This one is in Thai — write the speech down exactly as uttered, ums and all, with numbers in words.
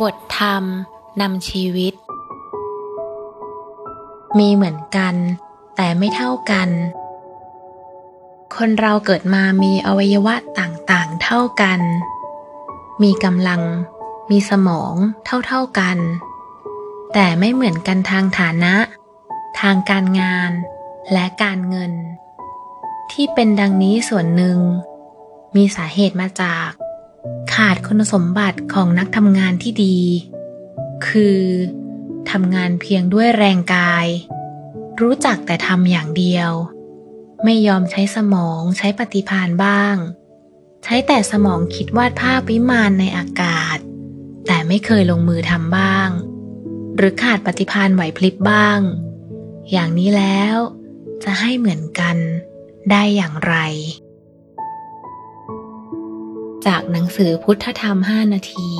บทธรรมนำชีวิตมีเหมือนกันแต่ไม่เท่ากันคนเราเกิดมามีอวัยวะต่างๆเท่ากันมีกำลังมีสมองเท่าๆกันแต่ไม่เหมือนกันทางฐานะทางการงานและการเงินที่เป็นดังนี้ส่วนหนึ่งมีสาเหตุมาจากขาดคุณสมบัติของนักทำงานที่ดีคือทำงานเพียงด้วยแรงกายรู้จักแต่ทำอย่างเดียวไม่ยอมใช้สมองใช้ปฏิภาณบ้างใช้แต่สมองคิดวาดภาพวิมานในอากาศแต่ไม่เคยลงมือทำบ้างหรือขาดปฏิภาณไหวพลิบบ้างอย่างนี้แล้วจะให้เหมือนกันได้อย่างไรจากหนังสือพุทธธรรมห้านาที